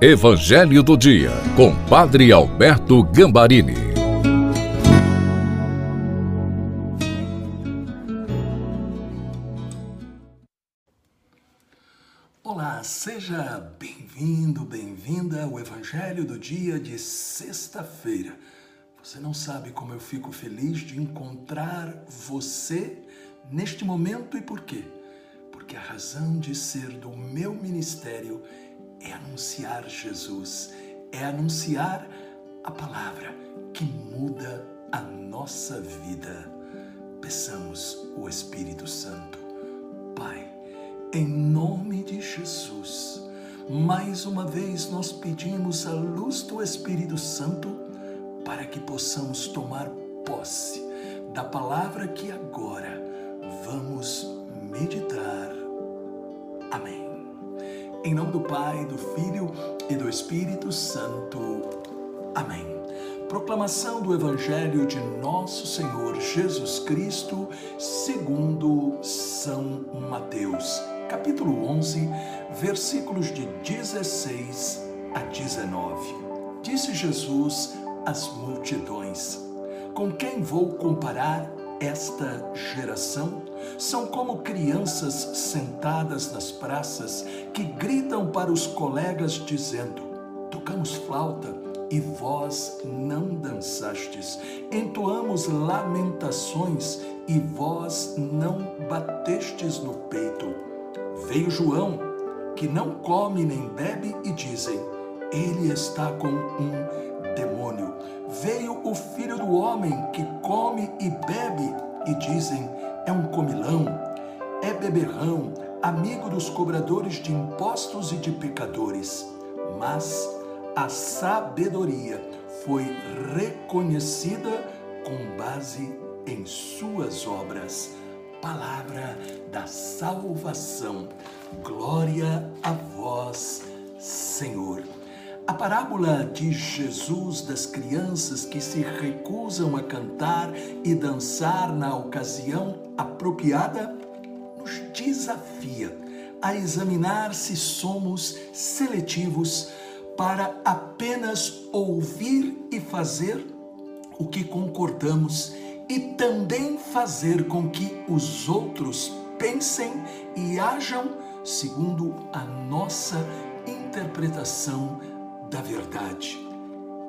Evangelho do Dia, com Padre Alberto Gambarini. Olá, seja bem-vindo, bem-vinda ao Evangelho do Dia de sexta-feira. Você não sabe como eu fico feliz de encontrar você neste momento e por quê? Porque a razão de ser do meu ministério é anunciar Jesus, é anunciar a palavra que muda a nossa vida. Peçamos o Espírito Santo. Pai, em nome de Jesus, mais uma vez nós pedimos a luz do Espírito Santo para que possamos tomar posse da palavra que agora vamos meditar. Amém. Em nome do Pai, do Filho e do Espírito Santo. Amém. Proclamação do Evangelho de Nosso Senhor Jesus Cristo, segundo São Mateus, capítulo 11, versículos de 16 a 19. Disse Jesus às multidões: com quem vou comparar esta geração? São como crianças sentadas nas praças que gritam para os colegas dizendo: tocamos flauta e vós não dançastes, entoamos lamentações e vós não batestes no peito. Veio João, que não come nem bebe, e dizem: ele está com um demônio. Veio o Filho do Homem, que come e bebe, e dizem: é um comilão, é beberrão, amigo dos cobradores de impostos e de pecadores. Mas a sabedoria foi reconhecida com base em suas obras. Palavra da salvação. Glória a vós, Senhor. A parábola de Jesus das crianças que se recusam a cantar e dançar na ocasião apropriada nos desafia a examinar se somos seletivos para apenas ouvir e fazer o que concordamos e também fazer com que os outros pensem e ajam segundo a nossa interpretação da verdade.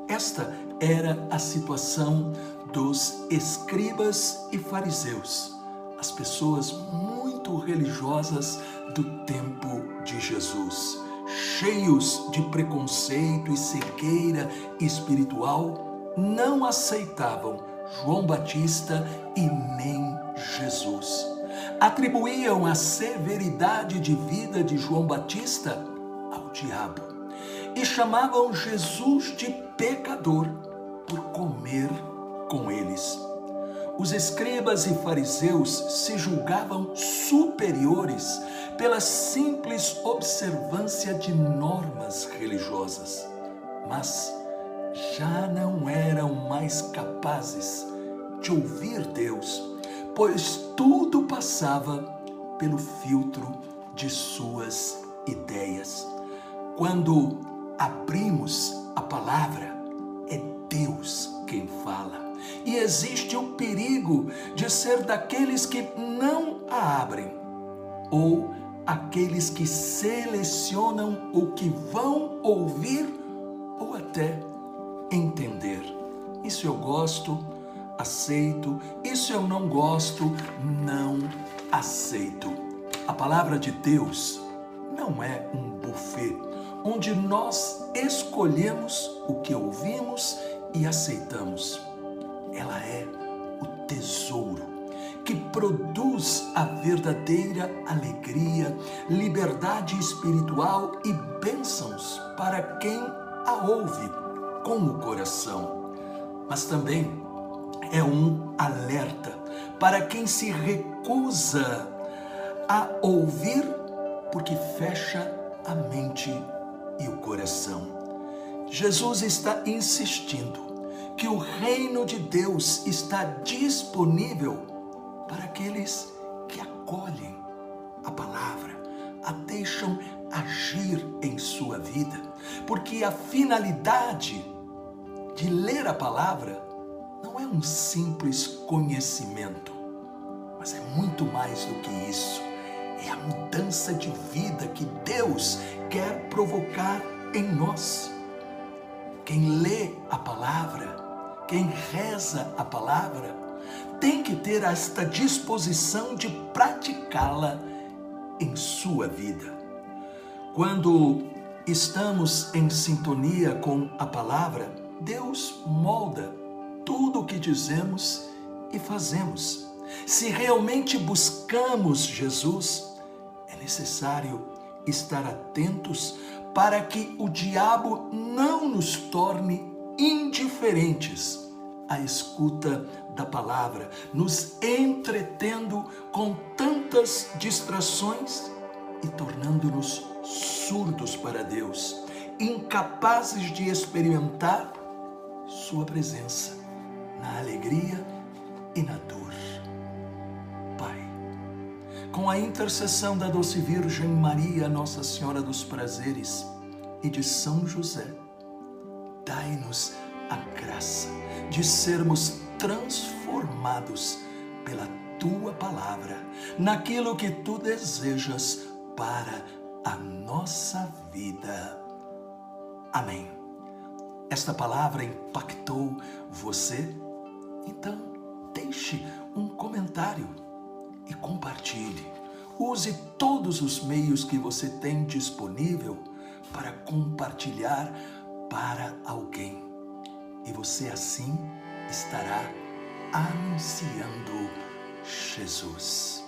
Esta era a situação dos escribas e fariseus, as pessoas muito religiosas do tempo de Jesus, cheios de preconceito e cegueira espiritual, não aceitavam João Batista e nem Jesus. Atribuíam a severidade de vida de João Batista ao diabo e chamavam Jesus de pecador por comer com eles. Os escribas e fariseus se julgavam superiores pela simples observância de normas religiosas, mas já não eram mais capazes de ouvir Deus, pois tudo passava pelo filtro de suas ideias. Quando abrimos a palavra, é Deus quem fala. E existe o perigo de ser daqueles que não a abrem, ou aqueles que selecionam o que vão ouvir ou até entender. Isso eu gosto, aceito. Isso eu não gosto, não aceito. A palavra de Deus não é um buffet onde nós escolhemos o que ouvimos e aceitamos. Ela é o tesouro que produz a verdadeira alegria, liberdade espiritual e bênçãos para quem a ouve com o coração. Mas também é um alerta para quem se recusa a ouvir porque fecha a mente e o coração. Jesus está insistindo que o reino de Deus está disponível para aqueles que acolhem a palavra, a deixam agir em sua vida, porque a finalidade de ler a palavra não é um simples conhecimento, mas é muito mais do que isso. É a mudança de vida que Deus quer provocar em nós. Quem lê a palavra, quem reza a palavra, tem que ter esta disposição de praticá-la em sua vida. Quando estamos em sintonia com a palavra, Deus molda tudo o que dizemos e fazemos. Se realmente buscamos Jesus, é necessário estar atentos para que o diabo não nos torne indiferentes à escuta da palavra, nos entretendo com tantas distrações e tornando-nos surdos para Deus, incapazes de experimentar sua presença na alegria e na dor. Pai, com a intercessão da doce Virgem Maria, Nossa Senhora dos Prazeres, e de São José, dai-nos a graça de sermos transformados pela Tua Palavra, naquilo que Tu desejas para a nossa vida. Amém. Esta palavra impactou você? Então, deixe um comentário e compartilhe. Use todos os meios que você tem disponível para compartilhar para alguém. E você assim estará anunciando Jesus.